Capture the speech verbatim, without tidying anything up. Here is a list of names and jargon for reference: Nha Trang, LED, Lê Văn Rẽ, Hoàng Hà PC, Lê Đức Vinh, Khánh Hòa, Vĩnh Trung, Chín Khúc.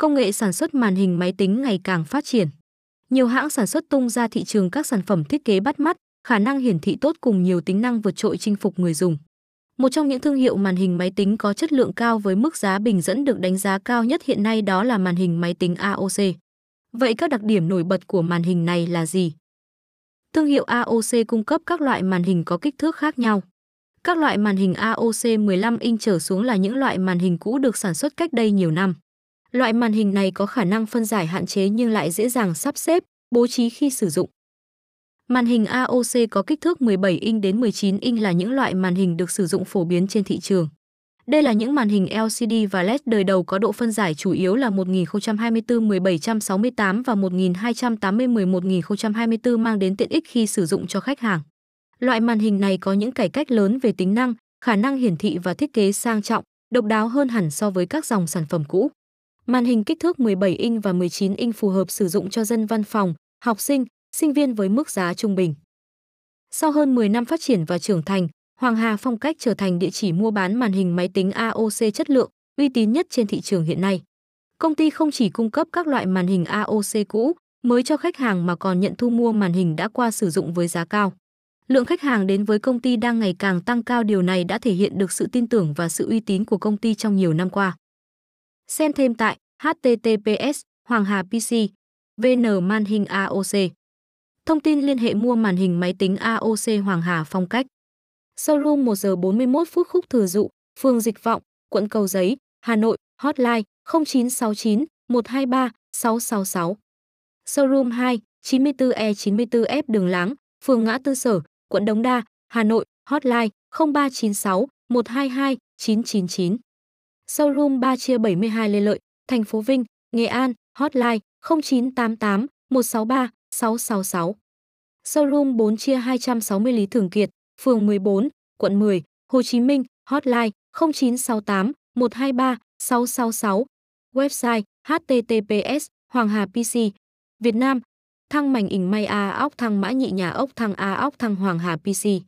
công nghệ sản xuất màn hình máy tính ngày càng phát triển. Nhiều hãng sản xuất tung ra thị trường các sản phẩm thiết kế bắt mắt, khả năng hiển thị tốt cùng nhiều tính năng vượt trội chinh phục người dùng. Một trong những thương hiệu màn hình máy tính có chất lượng cao với mức giá bình dẫn được đánh giá cao nhất hiện nay đó là màn hình máy tính a o xê. Vậy các đặc điểm nổi bật của màn hình này là gì? Thương hiệu a o xê cung cấp các loại màn hình có kích thước khác nhau. Các loại màn hình a o xê mười lăm inch trở xuống là những loại màn hình cũ được sản xuất cách đây nhiều năm. Loại màn hình này có khả năng phân giải hạn chế nhưng lại dễ dàng sắp xếp, bố trí khi sử dụng. Màn hình a o xê có kích thước mười bảy inch đến mười chín inch là những loại màn hình được sử dụng phổ biến trên thị trường. Đây là những màn hình lờ xê đê và led đời đầu có độ phân giải chủ yếu là một nghìn không trăm hai mươi tư trên mười bảy trăm sáu mươi tám và một nghìn hai trăm tám mươi trên mười một nghìn không trăm hai mươi tư mang đến tiện ích khi sử dụng cho khách hàng. Loại màn hình này có những cải cách lớn về tính năng, khả năng hiển thị và thiết kế sang trọng, độc đáo hơn hẳn so với các dòng sản phẩm cũ. Màn hình kích thước mười bảy inch và mười chín inch phù hợp sử dụng cho dân văn phòng, học sinh, sinh viên với mức giá trung bình. Sau hơn mười năm phát triển và trưởng thành, Hoàng Hà phong cách trở thành địa chỉ mua bán màn hình máy tính a o xê chất lượng, uy tín nhất trên thị trường hiện nay. Công ty không chỉ cung cấp các loại màn hình a o xê cũ, mới cho khách hàng mà còn nhận thu mua màn hình đã qua sử dụng với giá cao. Lượng khách hàng đến với công ty đang ngày càng tăng cao, điều này đã thể hiện được sự tin tưởng và sự uy tín của công ty trong nhiều năm qua. Xem thêm tại https://hoanghapc.vn màn hình a o xê. Thông tin liên hệ mua màn hình máy tính a o xê Hoàng Hà phong cách. Showroom một giờ bốn mươi mốt phút Khúc Thừa Dụ, phường Dịch Vọng, quận Cầu Giấy, Hà Nội. Hotline không chín sáu chín một hai ba sáu sáu sáu. Showroom hai, chín mươi tư E chín mươi tư F Đường Láng, phường Ngã Tư Sở, quận Đống Đa, Hà Nội. Hotline không ba chín sáu một hai hai chín chín chín. Showroom ba chia bảy mươi hai Lê Lợi, thành phố Vinh, Nghệ An. Hotline không chín tám tám một sáu ba sáu sáu sáu. Showroom bốn chia hai trăm sáu mươi Lý Thường Kiệt, phường mười bốn, quận mười, Hồ Chí Minh. Hotline không chín sáu tám một hai ba sáu sáu sáu. Website https://hoanghapc. Việt Nam. Thăng mảnh ỉnh may a óc thăng mã nhị nhà ốc thăng a óc thăng Hoàng Hà pê xê.